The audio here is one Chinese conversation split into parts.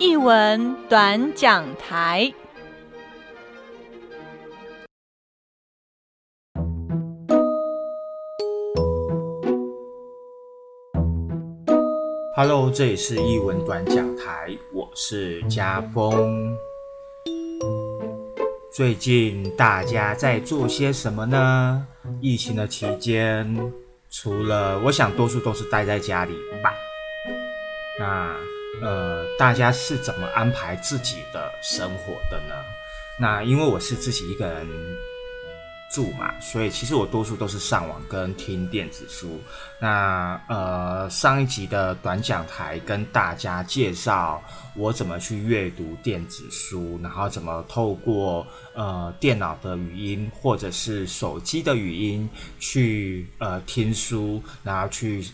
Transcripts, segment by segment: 艺文短讲台。Hello， 这里是艺文短讲台，我是家峰。最近大家在做些什么呢？疫情的期间，除了我想多数都是待在家里吧。那大家是怎么安排自己的生活的呢？那因为我是自己一个人住嘛，所以其实我多数都是上网跟听电子书。那上一集的短讲台跟大家介绍我怎么去阅读电子书，然后怎么透过电脑的语音或者是手机的语音去听书，然后去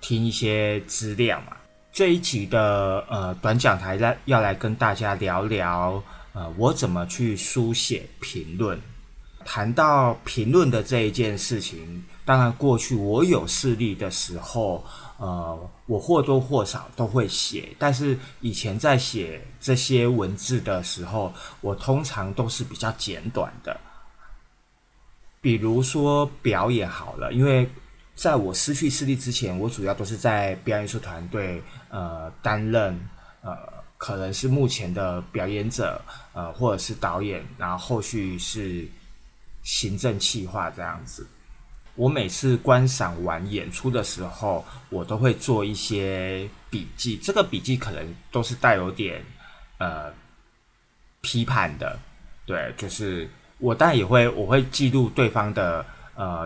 听一些资料嘛。这一集的短讲台要来跟大家聊聊我怎么去书写评论。谈到评论的这一件事情，当然过去我有视力的时候，我或多或少都会写，但是以前在写这些文字的时候，我通常都是比较简短的。比如说表演好了，因为在我失去视力之前，我主要都是在表演艺术团队担任可能是目前的表演者或者是导演，然后后续是行政企划这样子。我每次观赏完演出的时候，我都会做一些笔记，这个笔记可能都是带有点批判的，对，就是我当然也会，我会记录对方的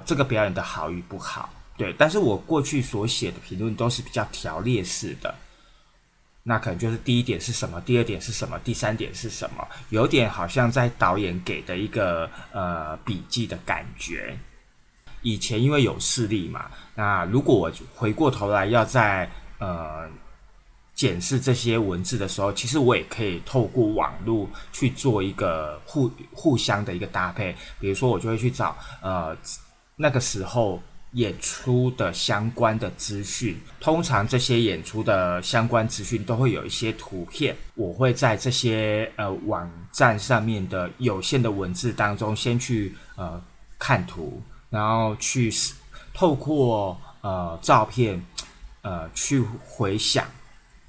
这个表演的好与不好，对，但是我过去所写的评论都是比较条列式的。那可能就是第一点是什么，第二点是什么，第三点是什么，有点好像在导演给的一个笔记的感觉。以前因为有视力嘛，那如果我回过头来要在检视这些文字的时候，其实我也可以透过网络去做一个互相的一个搭配。比如说我就会去找那个时候演出的相关的资讯，通常这些演出的相关资讯都会有一些图片，我会在这些网站上面的有限的文字当中先去看图，然后去透过照片去回想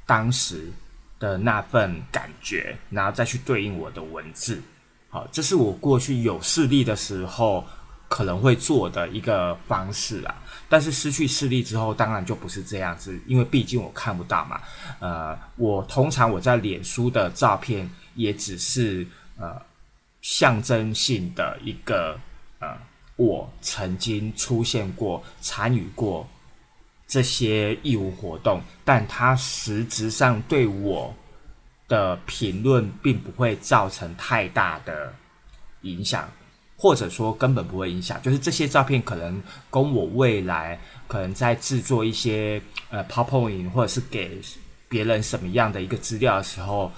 当时的那份感觉，然后再去对应我的文字。好，这是我过去有视力的时候可能会做的一个方式啊，但是失去视力之后，当然就不是这样子，因为毕竟我看不到嘛。我通常我在脸书的照片也只是象征性的一个我曾经出现过、参与过这些义务活动，但它实质上对我的评论并不会造成太大的影响。或者说根本不会影响，就是这些照片可能供我未来可能在制作一些PowerPoint 或者是给别人什么样的一个资料的时候，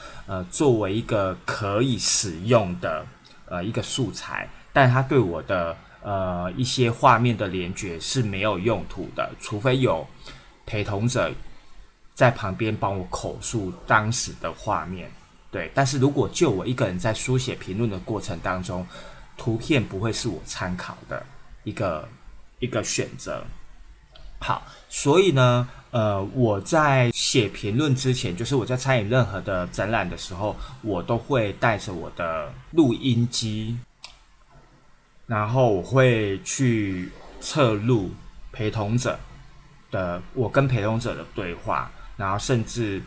作为一个可以使用的一个素材，但它对我的一些画面的连结是没有用途的，除非有陪同者在旁边帮我口述当时的画面，对。但是如果就我一个人在书写评论的过程当中，图片不会是我参考的一个选择。好，所以呢，我在写评论之前，就是我在参与任何的展览的时候，我都会带着我的录音机，然后我会去侧录陪同者的，我跟陪同者的对话，然后甚至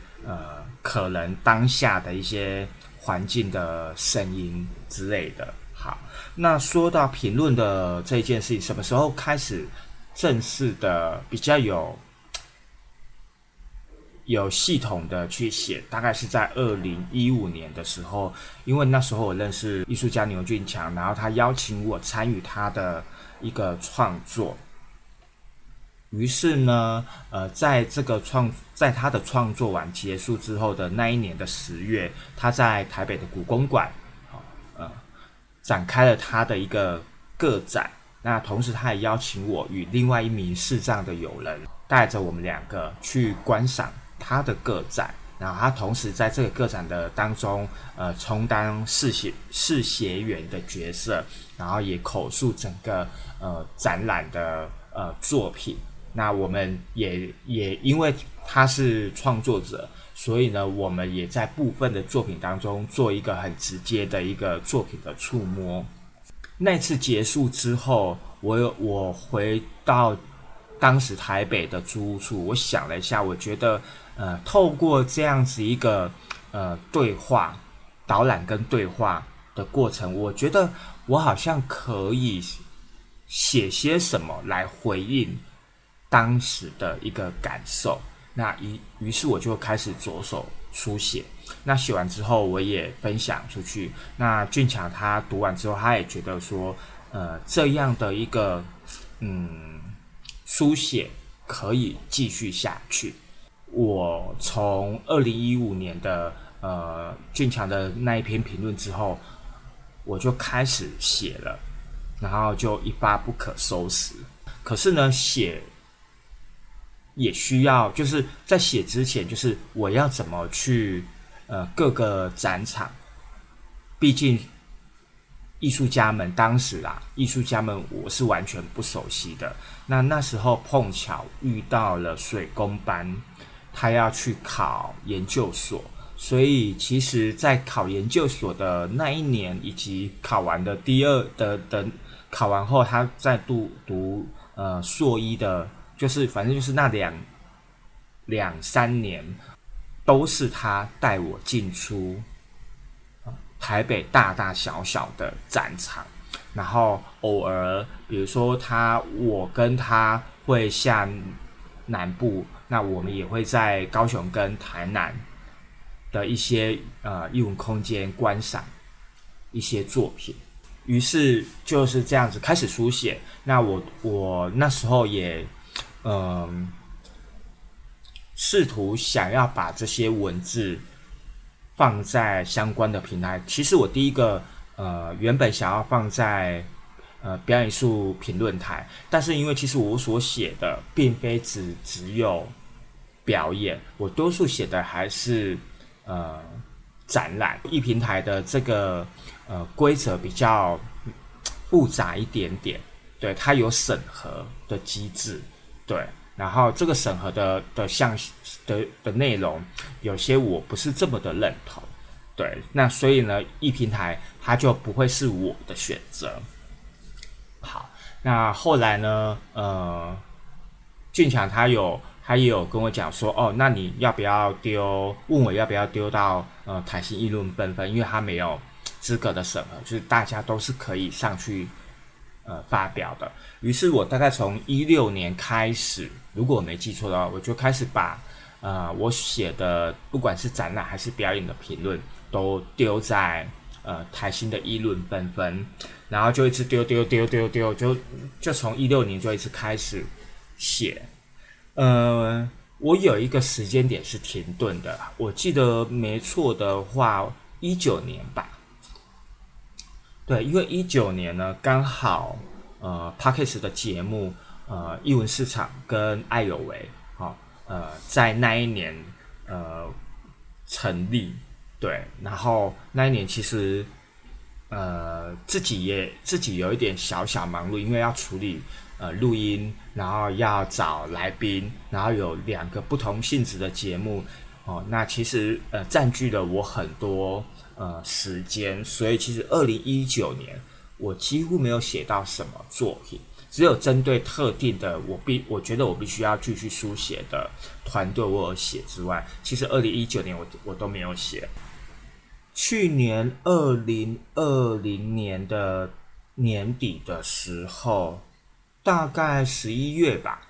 可能当下的一些环境的声音之类的。好，那说到评论的这件事情，什么时候开始正式的比较有系统的去写？大概是在2015年的时候，因为那时候我认识艺术家牛俊强，然后他邀请我参与他的一个创作。于是呢，在他的创作完结束之后的那一年的10月，他在台北的故宫馆展开了他的一个个展，那同时他也邀请我与另外一名视障的友人，带着我们两个去观赏他的个展。然后他同时在这个个展的当中，充当试写员的角色，然后也口述整个展览的作品。那我们也因为他是创作者，所以呢，我们也在部分的作品当中做一个很直接的一个作品的触摸。那次结束之后，我回到当时台北的租屋处，我想了一下，我觉得透过这样子一个对话导览跟对话的过程，我觉得我好像可以写些什么来回应当时的一个感受。那于是我就开始着手书写，那写完之后我也分享出去。那俊强他读完之后，他也觉得说，这样的一个书写可以继续下去。我从2015年的俊强的那一篇评论之后，我就开始写了，然后就一发不可收拾。可是呢，写也需要，就是在写之前，就是我要怎么去各个展场，毕竟艺术家们我是完全不熟悉的。那时候碰巧遇到了水工班，他要去考研究所，所以其实在考研究所的那一年，以及考完的考完后他在读硕一的，就是反正就是那两三年，都是他带我进出台北大大小小的展场。然后偶尔比如说我跟他会下南部，那我们也会在高雄跟台南的一些艺文空间观赏一些作品。于是就是这样子开始书写。那我那时候也试图想要把这些文字放在相关的平台。其实我第一个原本想要放在表演艺术评论台，但是因为其实我所写的并非只有表演，我多数写的还是展览。艺平台的这个规则比较复杂一点点，对，它有审核的机制，对，然后这个审核的内容，有些我不是这么的认同，对，那所以呢，艺平台它就不会是我的选择。好，那后来呢，俊强他也有跟我讲说，哦，那你要不要问我要不要丢到台新艺论纷纷，因为他没有资格的审核，就是大家都是可以上去发表的。于是我大概从16年开始，如果我没记错的话，我就开始把我写的不管是展览还是表演的评论都丢在台新的议论纷纷，然后就一直丢，就从16年就一直开始写。我有一个时间点是停顿的，我记得没错的话19年吧。对，因为19年呢，刚好Podcast 的节目艺文市场跟爱有为在那一年成立，对，然后那一年其实自己有一点小小忙碌，因为要处理录音，然后要找来宾，然后有两个不同性质的节目那其实占据了我很多时间，所以其实2019年我几乎没有写到什么作品，只有针对特定的我觉得我必须要继续书写的团队我有写之外，其实2019年我都没有写。去年2020年的年底的时候，大概11月吧，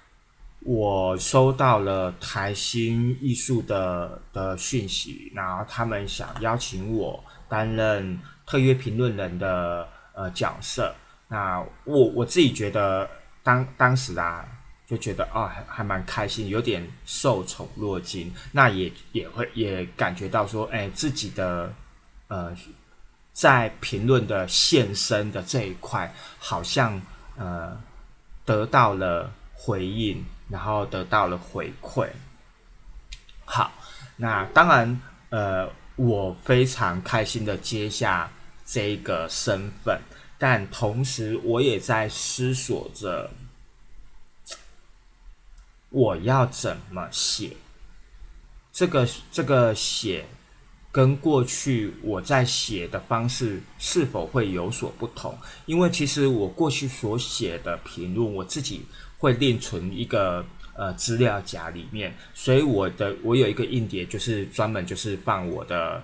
我收到了台新艺术的讯息，然后他们想邀请我担任特约评论人的角色。那我自己觉得当时就觉得还蛮开心，有点受宠若惊。那也感觉到说，自己的在评论的现身的这一块，好像得到了回应，然后得到了回馈。好，那当然，我非常开心的接下这个身份，但同时我也在思索着我要怎么写这个写跟过去我在写的方式是否会有所不同？因为其实我过去所写的评论，我自己会另存一个资料夹里面，所以我有一个硬碟，就是专门就是放我的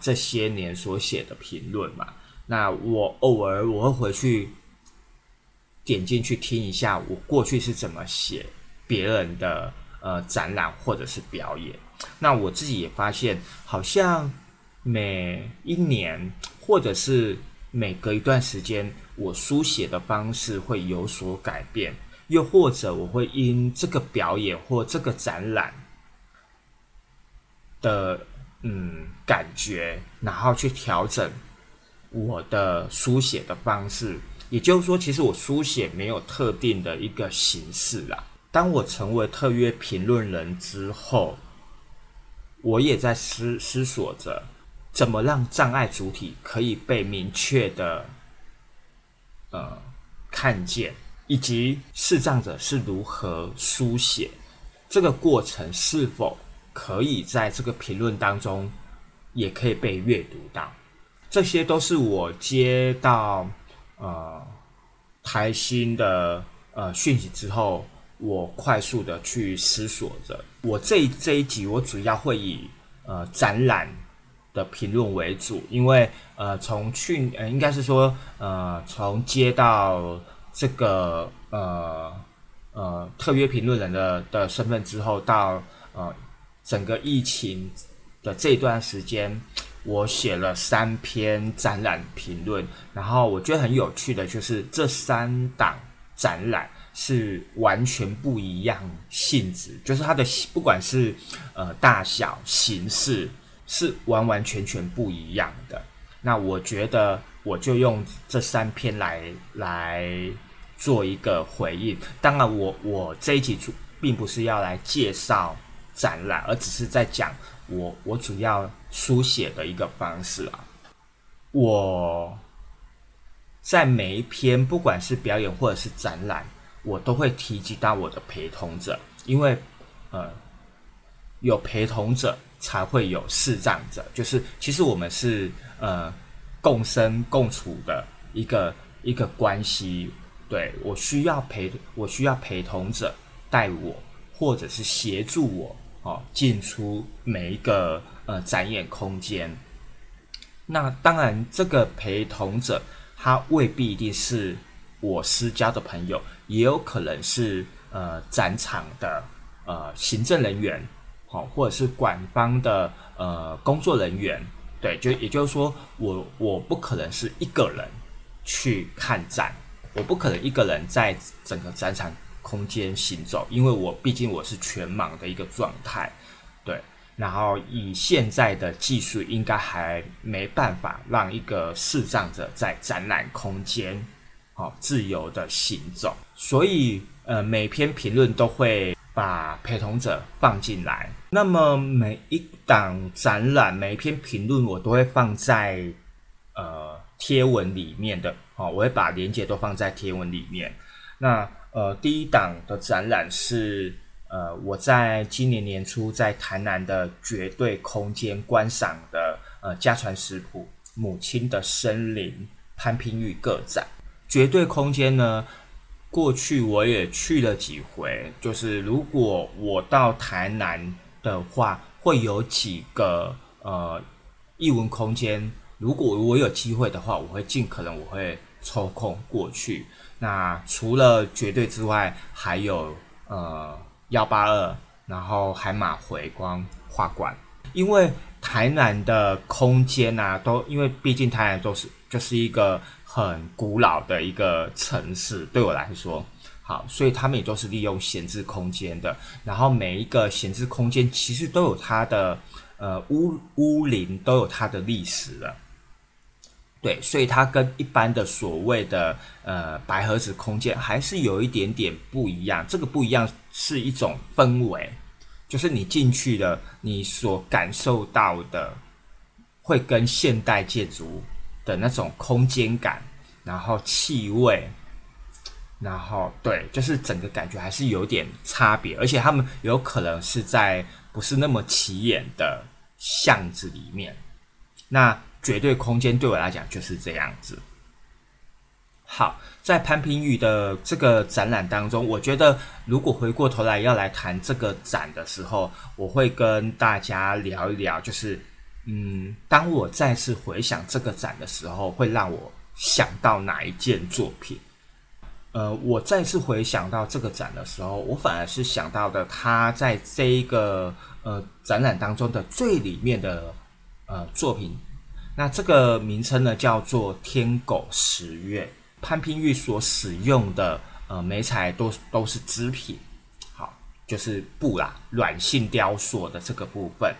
这些年所写的评论嘛。那我偶尔我会回去点进去听一下，我过去是怎么写别人的展览或者是表演。那我自己也发现，好像每一年或者是每隔一段时间，我书写的方式会有所改变，又或者我会因这个表演或这个展览的感觉，然后去调整我的书写的方式。也就是说，其实我书写没有特定的一个形式啦。当我成为特约评论人之后，我也在思索着怎么让障碍主体可以被明确的看见，以及视障者是如何书写，这个过程是否可以在这个评论当中也可以被阅读到。这些都是我接到台新的讯息之后，我快速的去思索着。我这一集我主要会以展览的评论为主，因为从接到这个特约评论人的身份之后，到整个疫情的这段时间，我写了3篇展览评论，然后我觉得很有趣的就是这3档展览是完全不一样性质，就是它的不管是大小形式是完完全全不一样的。那我觉得我就用这3篇来做一个回应。当然我这一集并不是要来介绍展览，而只是在讲我主要书写的一个方式啊。我在每一篇不管是表演或者是展览，我都会提及到我的陪同者，因为有陪同者才会有视障者，就是其实我们是共生共处的一个关系。对，我需要陪同者带我或者是协助我进出每一个展演空间。那当然这个陪同者他未必一定是我私交的朋友，也有可能是展场的行政人员，或者是馆方的工作人员。对，也就是说我不可能是一个人去看展，我不可能一个人在整个展场空间行走，因为毕竟我是全盲的一个状态。对，然后以现在的技术应该还没办法让一个视障者在展览空间自由的行走，所以每篇评论都会把陪同者放进来。那么每一档展览每一篇评论我都会放在贴文里面的，我会把连结都放在贴文里面。那第一档的展览是我在今年年初在台南的绝对空间观赏的家传食谱《母亲的森林》潘平玉个展。绝对空间呢，过去我也去了几回，就是如果我到台南的话，会有几个艺文空间，如果我有机会的话，我会尽可能我会抽空过去。那除了绝对之外，还有182，然后海马回光画馆。因为台南的空间啊，因为毕竟台南就是一个很古老的一个城市，对我来说好，所以他们也都是利用闲置空间的。然后每一个闲置空间其实都有它的屋龄，都有它的历史了。对，所以它跟一般的所谓的白盒子空间还是有一点点不一样。这个不一样是一种氛围，就是你进去了，你所感受到的会跟现代建筑的那种空间感，然后气味，然后对，就是整个感觉还是有点差别，而且他们有可能是在不是那么起眼的巷子里面。那绝对空间对我来讲就是这样子。好，在潘平宇的这个展览当中，我觉得如果回过头来要来谈这个展的时候，我会跟大家聊一聊，就是当我再次回想这个展的时候，会让我想到哪一件作品。我再次回想到这个展的时候，我反而是想到的他在这一个展览当中的最里面的作品，那这个名称呢叫做天狗十月。潘平玉所使用的媒材都是织品，好，就是布啦，软性雕塑的这个部分。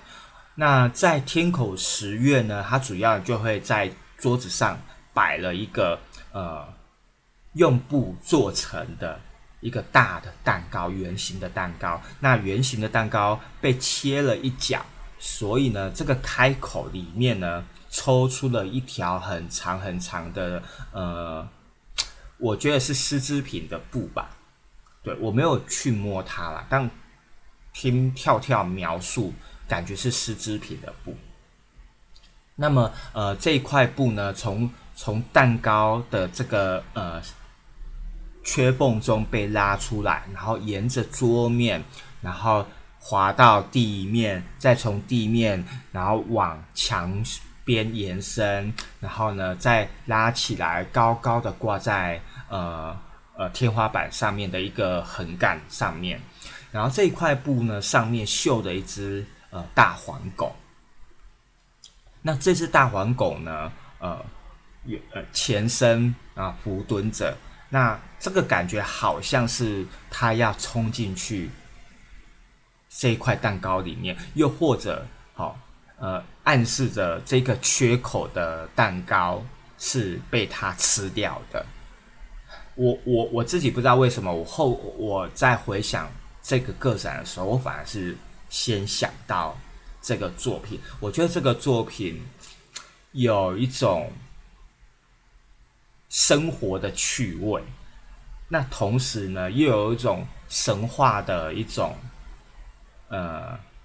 那在天狗十月呢，它主要就会在桌子上摆了一个用布做成的一个大的蛋糕，圆形的蛋糕。那圆形的蛋糕被切了一角，所以呢，这个开口里面呢，抽出了一条很长很长的我觉得是丝织品的布吧。对，我没有去摸它啦，但听跳跳描述，感觉是丝织品的布。那么这一块布呢，从蛋糕的这个缺缝中被拉出来，然后沿着桌面，然后滑到地面，再从地面然后往墙边延伸，然后呢再拉起来，高高的挂在天花板上面的一个横杆上面。然后这一块布呢，上面绣的一只大黄狗。那这只大黄狗呢前身伏蹲着，那这个感觉好像是它要冲进去这一块蛋糕里面，又或者暗示着这个缺口的蛋糕是被它吃掉的。我自己不知道为什么，我在回想这个个展的时候，我反而是先想到这个作品。我觉得这个作品有一种生活的趣味，那同时呢又有一种神话的一种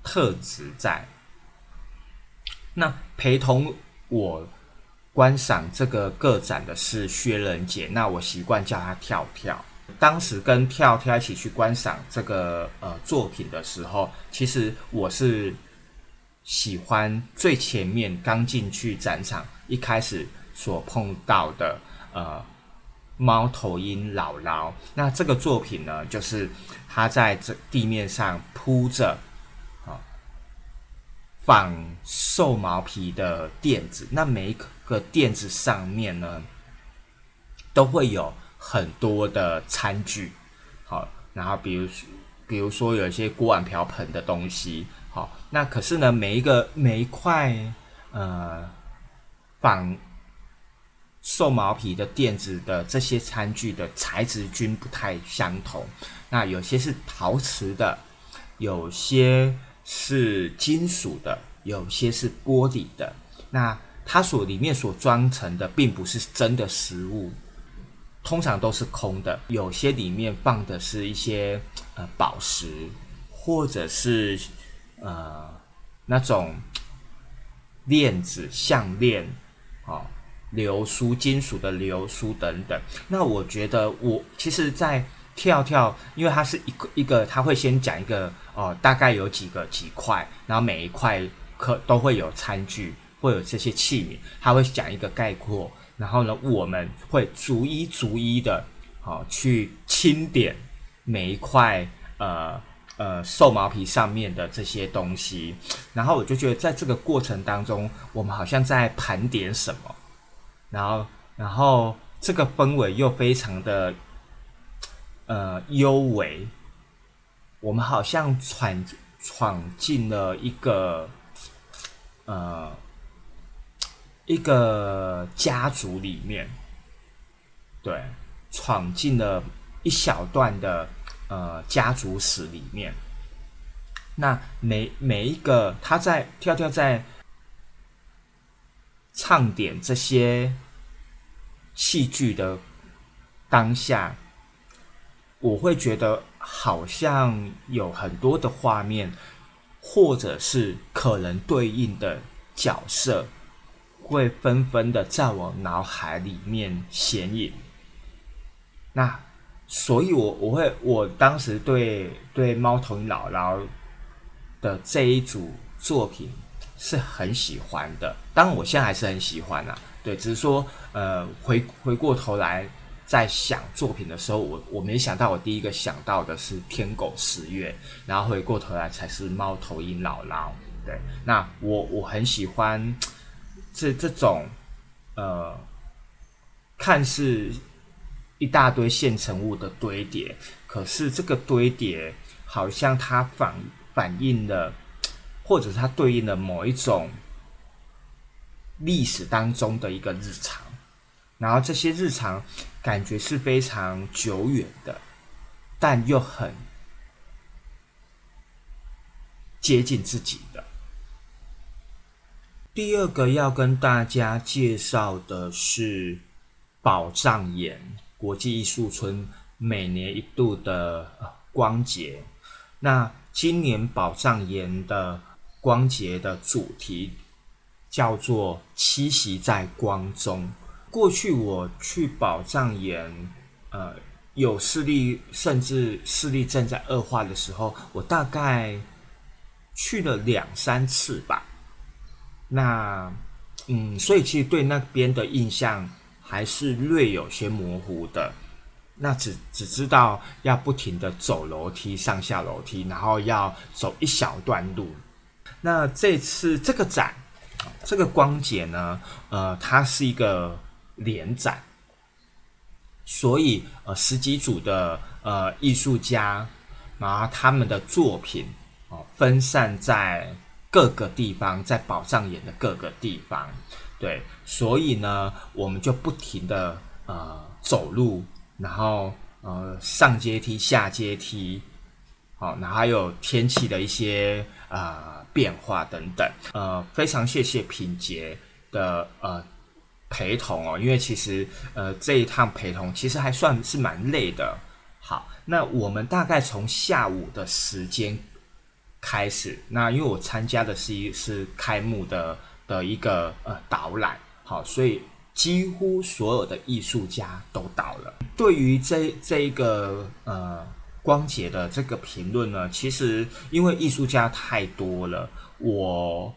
特质在。那陪同我观赏这个个展的是薛仁杰，那我习惯叫他跳跳。当时跟跳跳一起去观赏这个作品的时候，其实我是喜欢最前面刚进去展场一开始所碰到的猫头鹰姥姥。那这个作品呢，就是它在这地面上铺着仿兽毛皮的垫子，那每一个垫子上面呢都会有很多的餐具，好，然后比如说有一些锅碗瓢盆的东西，好，那可是呢每一块仿兽毛皮的垫子的这些餐具的材质均不太相同，那有些是陶瓷的，有些是金属的，有些是玻璃的。那它里面所装成的并不是真的食物，通常都是空的，有些里面放的是一些宝石，或者是那种链子、项链，流苏，金属的流苏等等。那我觉得我其实在跳跳，因为它是一个它会先讲一个大概有几块，然后每一块都会有餐具，会有这些器皿，它会讲一个概括，然后呢我们会逐一的去清点每一块兽毛皮上面的这些东西。然后我就觉得在这个过程当中，我们好像在盘点什么，然后这个氛围又非常的幽微，我们好像闯进了一个家族里面，对，闯进了一小段的家族史里面。那每一个他在跳跳在唱点这些戏剧的当下，我会觉得好像有很多的画面，或者是可能对应的角色会纷纷的在我脑海里面显影。那所以我当时对猫头鹰姥姥的这一组作品是很喜欢的，当然我现在还是很喜欢啊，对，只是说回过头来在想作品的时候，我没想到我第一个想到的是天狗十月，然后回过头来才是猫头鹰姥姥。对，那我很喜欢这种看似一大堆现成物的堆叠，可是这个堆叠好像它反映了，或者是它对应了某一种历史当中的一个日常，然后这些日常感觉是非常久远的，但又很接近自己的。第二个要跟大家介绍的是宝藏岩国际艺术村每年一度的光节。那今年宝藏岩的光节的主题叫做栖息在光中。过去我去宝藏岩有视力甚至视力正在恶化的时候，我大概去了2-3次吧。那所以其实对那边的印象还是略有些模糊的。那只知道要不停的走楼梯，上下楼梯，然后要走一小段路。那这次这个展，这个光节呢，它是一个联展，所以10几组的艺术家，然后他们的作品分散在各个地方，在宝藏岩的各个地方。对，所以呢，我们就不停的走路，然后上阶梯、下阶梯，好，然后还有天气的一些变化等等。非常谢谢品杰的陪同哦，因为其实这一趟陪同其实还算是蛮累的。好，那我们大概从下午的时间开始，那因为我参加的是开幕的一个导览，好，所以几乎所有的艺术家都到了。对于这一个光节的这个评论呢，其实因为艺术家太多了，我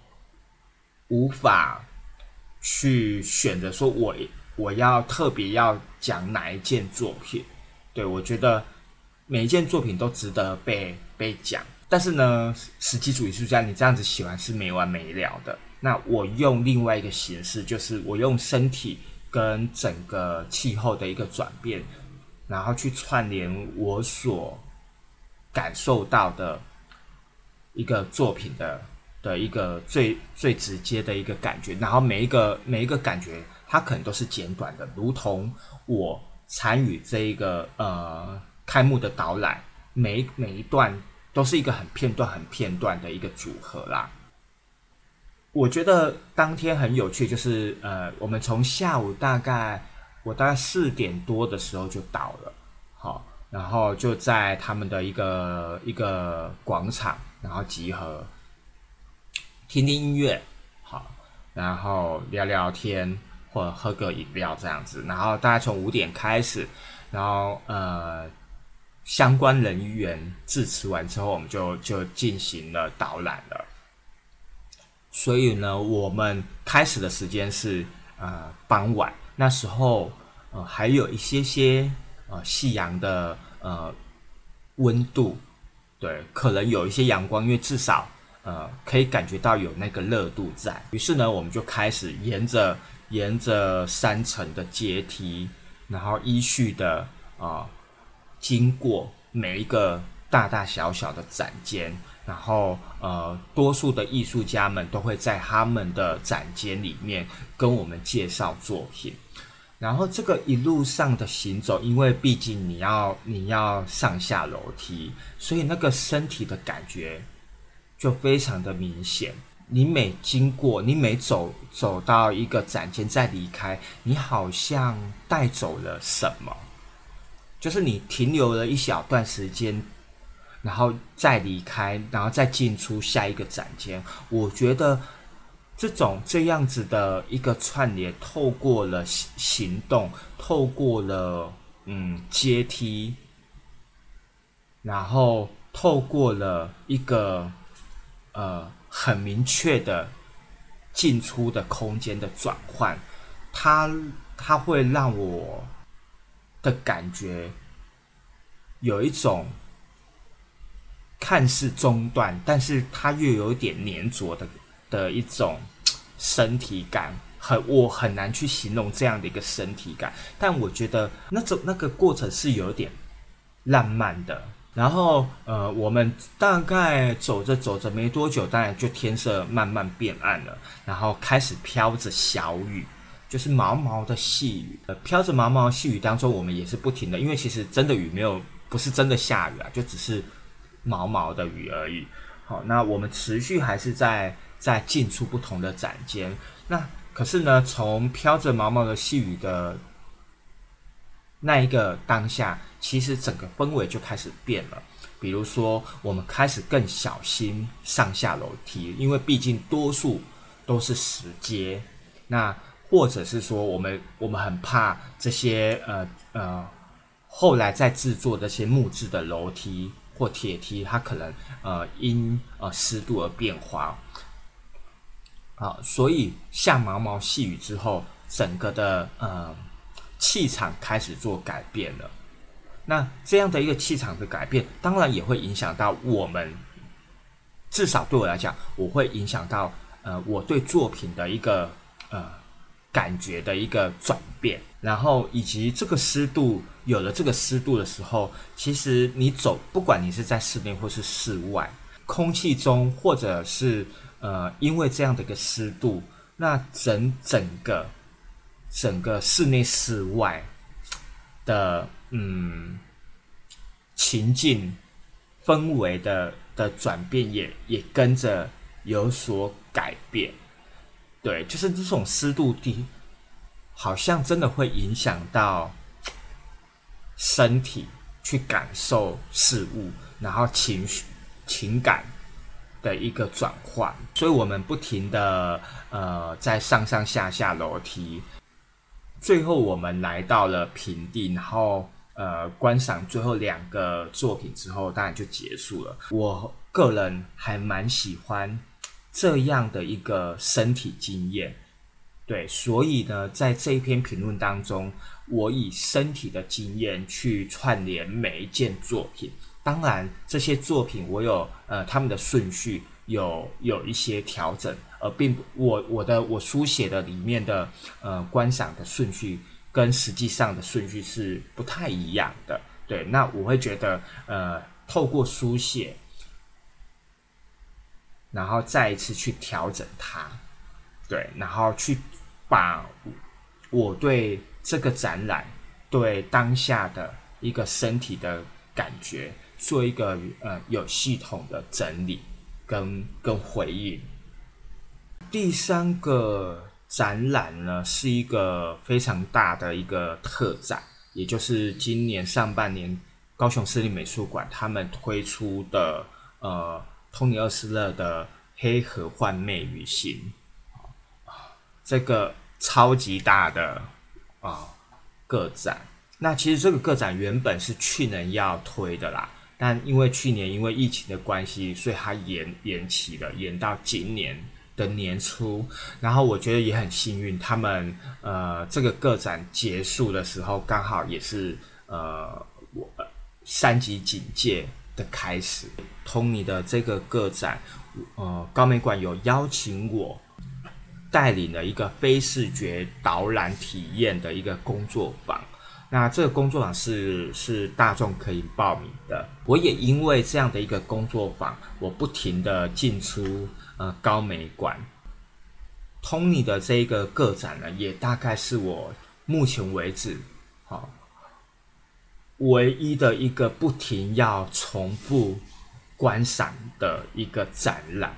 无法去选择说我要特别要讲哪一件作品。对，我觉得每一件作品都值得被讲，但是呢，10几组艺术家你这样子喜欢是没完没了的。那我用另外一个形式，就是我用身体跟整个气候的一个转变，然后去串联我所感受到的一个作品的一个最直接的一个感觉，然后每一个感觉它可能都是简短的，如同我参与这一个开幕的导览，每一段都是一个很片段的一个组合啦。我觉得当天很有趣，就是我们从下午我大概4点多的时候就到了，好，然后就在他们的一个广场，然后集合，听音乐，好，然后聊聊天或者喝个饮料这样子，然后大概从5点开始，然后相关人员致辞完之后，我们就进行了导览了。所以呢，我们开始的时间是傍晚。那时候还有一些夕阳的温度，对，可能有一些阳光，因为至少可以感觉到有那个热度在。于是呢，我们就开始沿着3层的阶梯，然后依序的经过每一个大大小小的展间，然后多数的艺术家们都会在他们的展间里面跟我们介绍作品。然后这个一路上的行走，因为毕竟你要上下楼梯，所以那个身体的感觉就非常的明显。你每经过，你每走到一个展间再离开，你好像带走了什么，就是你停留了一小段时间，然后再离开，然后再进出下一个展间。我觉得这样子的一个串联，透过了行动，透过了阶梯，然后透过了一个很明确的进出的空间的转换，它会让我的感觉有一种看似中断，但是它又有点黏着的一种身体感，我很难去形容这样的一个身体感，但我觉得那个过程是有点浪漫的。然后我们大概走着没多久，当然就天色慢慢变暗了，然后开始飘着小雨，就是毛毛的细雨。飘着毛毛的细雨当中，我们也是不停的，因为其实真的雨没有，不是真的下雨啊，就只是毛毛的雨而已。好，那我们持续还是在进出不同的展间。那可是呢，从飘着毛毛的细雨的那一个当下，其实整个氛围就开始变了。比如说，我们开始更小心上下楼梯，因为毕竟多数都是石阶。那或者是说，我们很怕这些后来在制作这些木质的楼梯或铁梯，它可能因湿度而变化。好，所以下毛毛细雨之后，整个的气场开始做改变了。那这样的一个气场的改变，当然也会影响到我们，至少对我来讲，我会影响到我对作品的一个感觉的一个转变。然后以及这个湿度，有了这个湿度的时候，其实你走，不管你是在室内或是室外，空气中或者是因为这样的一个湿度，那整个室内室外的情境氛围的转变也跟着有所改变。对，就是这种湿度低，好像真的会影响到身体去感受事物，然后情感的一个转换。所以我们不停的在上下楼梯，最后我们来到了平地，然后观赏最后两个作品之后，当然就结束了。我个人还蛮喜欢这样的一个身体经验。对，所以呢，在这一篇评论当中，我以身体的经验去串联每一件作品。当然这些作品我有他们的顺序有一些调整，而并不我书写的里面的观赏的顺序跟实际上的顺序是不太一样的。对，那我会觉得透过书写，然后再一次去调整它。对，然后去把我对这个展览，对当下的一个身体的感觉做一个有系统的整理跟回应。第三个展览呢，是一个非常大的一个特展，也就是今年上半年高雄市立美术馆他们推出的托尼·奥斯勒的《黑盒幻魅与心》，这个超级大的个展。那其实这个个展原本是去年要推的啦，但因为去年因为疫情的关系，所以它延期了，延到今年的年初。然后我觉得也很幸运，他们这个个展结束的时候，刚好也是我3级警戒的开始。Tony 的这个个展，高美馆有邀请我带领了一个非视觉导览体验的一个工作坊。那这个工作坊是大众可以报名的。我也因为这样的一个工作坊，我不停的进出高美馆。Tony 的这个个展呢，也大概是我目前为止唯一的一个不停要重复观赏的一个展览。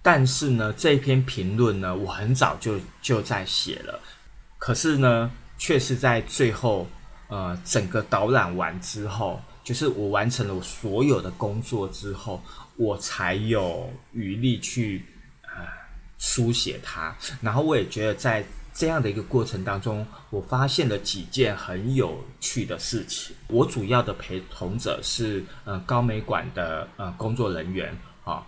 但是呢，这篇评论呢，我很早就在写了，可是呢，却是在最后整个导览完之后，就是我完成了我所有的工作之后，我才有余力去书写它。然后我也觉得在这样的一个过程当中，我发现了几件很有趣的事情。我主要的陪同者是高美馆的工作人员啊，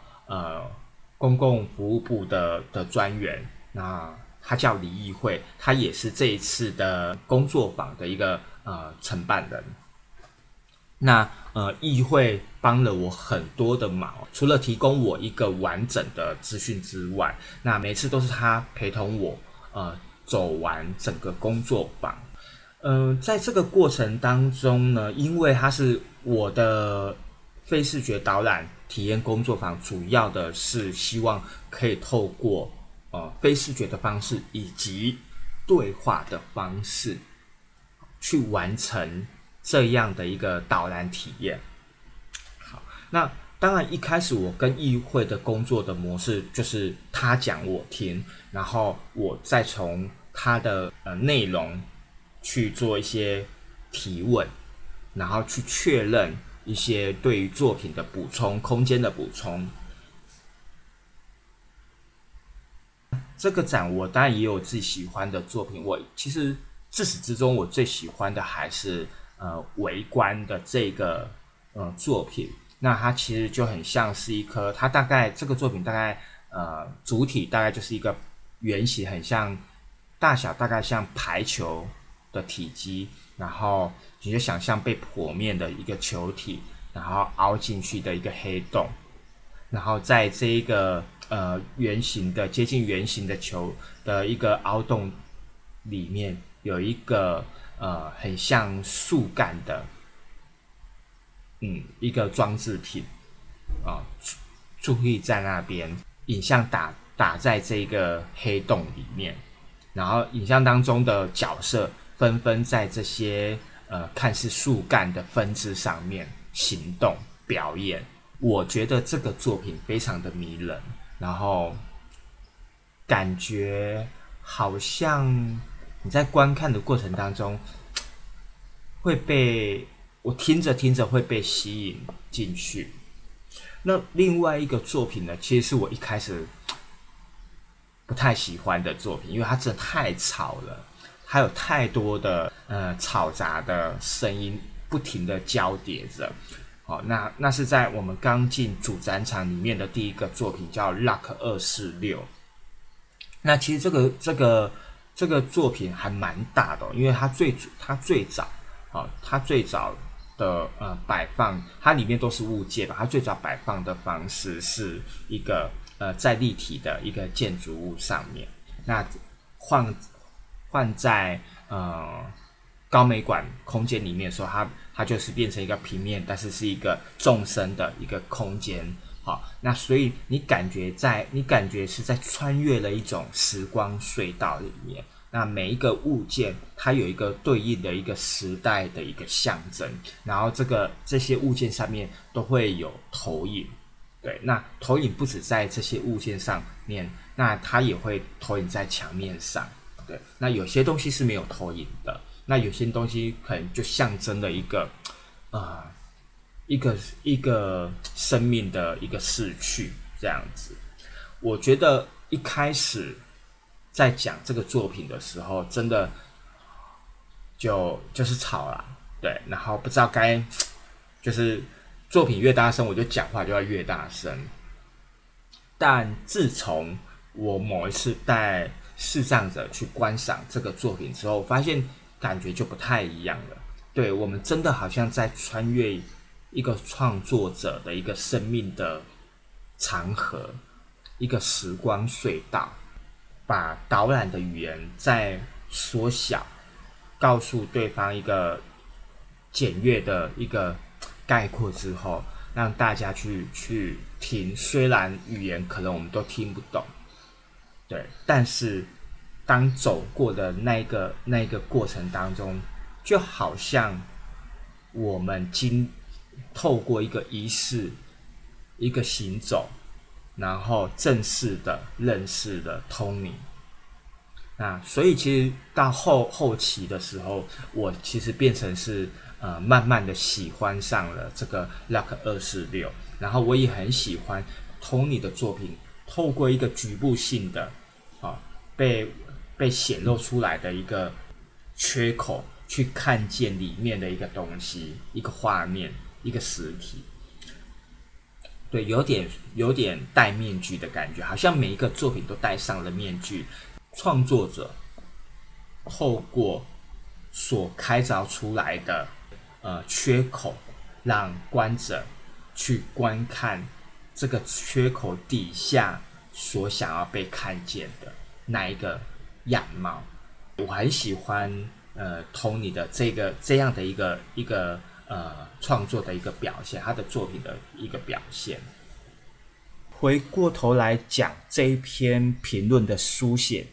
公共服务部的专员，那他叫李议会，他也是这一次的工作坊的一个承办人。那议会帮了我很多的忙，除了提供我一个完整的资讯之外，那每次都是他陪同我走完整个工作坊。在这个过程当中呢，因为它是我的非视觉导览体验工作坊，主要的是希望可以透过非视觉的方式以及对话的方式去完成这样的一个导览体验。好，那当然一开始我跟议会的工作的模式就是他讲我听，然后我再从他的内容去做一些提问，然后去确认一些对于作品的补充、空间的补充。这个展我当然也有自己喜欢的作品，我其实自始至终我最喜欢的还是微观的这个作品。那它其实就很像是一颗，它大概这个作品大概主体大概就是一个圆形，很像大小大概像排球的体积，然后你就想象被剖面的一个球体，然后凹进去的一个黑洞，然后在这一个圆形的接近圆形的球的一个凹洞里面有一个很像树干的一个装置品矗立在那边，影像打在这个黑洞里面，然后影像当中的角色纷纷在这些看似树干的分支上面行动表演。我觉得这个作品非常的迷人，然后感觉好像你在观看的过程当中会被我听着会被吸引进去。那另外一个作品呢，其实是我一开始不太喜欢的作品，因为它真的太吵了，它有太多的吵杂的声音不停的交叠着。好，那是在我们刚进主展场里面的第一个作品叫 Luck246。那其实这个作品还蛮大的，因为它最早的摆放，它里面都是物件吧。它最早摆放的方式是一个在立体的一个建筑物上面，那换在高美馆空间里面的时候，它就是变成一个平面，但是是一个纵深的一个空间。好，那所以你感觉是在穿越了一种时光隧道里面。那每一个物件它有一个对应的一个时代的一个象征，然后这些物件上面都会有投影。对，那投影不止在这些物件上面，那它也会投影在墙面上。对，那有些东西是没有投影的，那有些东西可能就象征了一个生命的一个逝去这样子。我觉得一开始在讲这个作品的时候，真的就是吵啦，对，然后不知道该就是作品越大声，我就讲话就要越大声。但自从我某一次带视障者去观赏这个作品之后，我发现感觉就不太一样了。对，我们真的好像在穿越一个创作者的一个生命的长河，一个时光隧道。把导览的语言再缩小，告诉对方一个简略的一个概括之后，让大家去听。虽然语言可能我们都听不懂，对，但是当走过的那一个过程当中，就好像我们透过一个仪式、一个行走，然后正式的认识了托尼。那所以其实到后期的时候，我其实变成是慢慢的喜欢上了这个 Luck246， 然后我也很喜欢托尼的作品，透过一个局部性的被显露出来的一个缺口，去看见里面的一个东西、一个画面、一个实体。对，有点戴面具的感觉，好像每一个作品都戴上了面具。创作者透过所开凿出来的缺口，让观者去观看这个缺口底下所想要被看见的那一个样貌。我很喜欢Tony 的这样的一个创作的一个表现，他的作品的一个表现。回过头来讲这一篇评论的书写，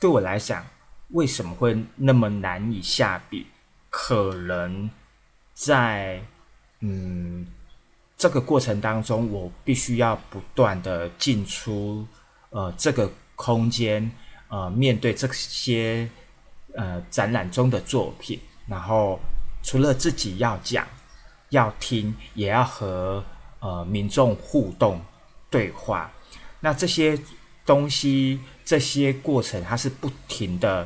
对我来讲为什么会那么难以下笔，可能在这个过程当中，我必须要不断的进出这个空间，面对这些展览中的作品，然后除了自己要讲、要听，也要和民众互动对话。那这些东西、这些过程，它是不停的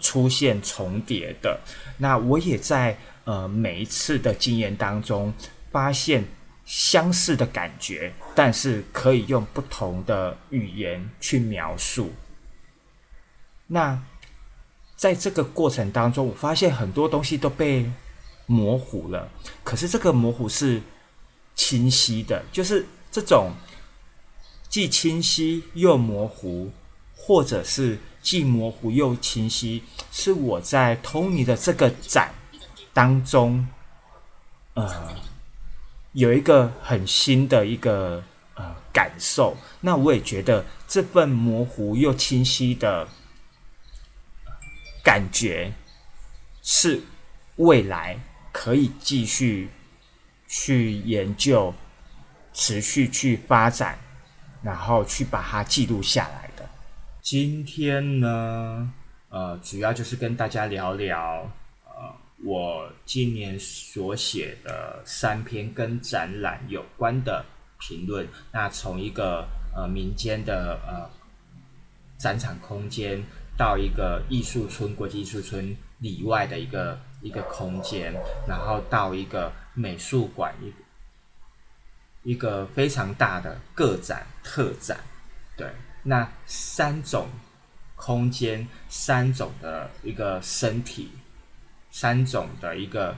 出现重叠的。那我也在每一次的经验当中，发现相似的感觉，但是可以用不同的语言去描述。那在这个过程当中，我发现很多东西都被模糊了，可是这个模糊是清晰的，就是这种既清晰又模糊，或者是既模糊又清晰，是我在托尼的这个展当中有一个很新的一个感受。那我也觉得这份模糊又清晰的感觉是未来可以继续去研究、持续去发展，然后去把它记录下来的。今天呢，主要就是跟大家聊聊我今年所写的3篇跟展览有关的评论。那从一个民间的展场空间，到一个艺术村、国际艺术村里外的一个空间，然后到一个美术馆，一个非常大的个展、特展。对，那3种空间、3种的一个身体、3种的一个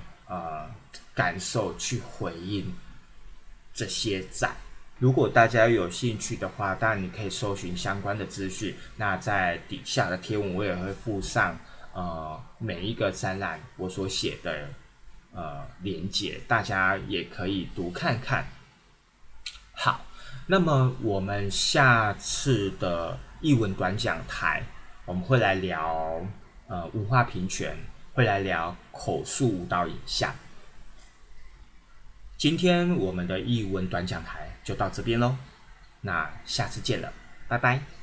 感受去回应这些展。如果大家有兴趣的话，当然你可以搜寻相关的资讯。那在底下的贴文，我也会附上每一个展览我所写的连结，大家也可以读看看。好，那么我们下次的艺文短讲台，我们会来聊文化平权，会来聊口述舞蹈影像。今天我们的艺文短讲台就到这边咯，那下次见了，拜拜。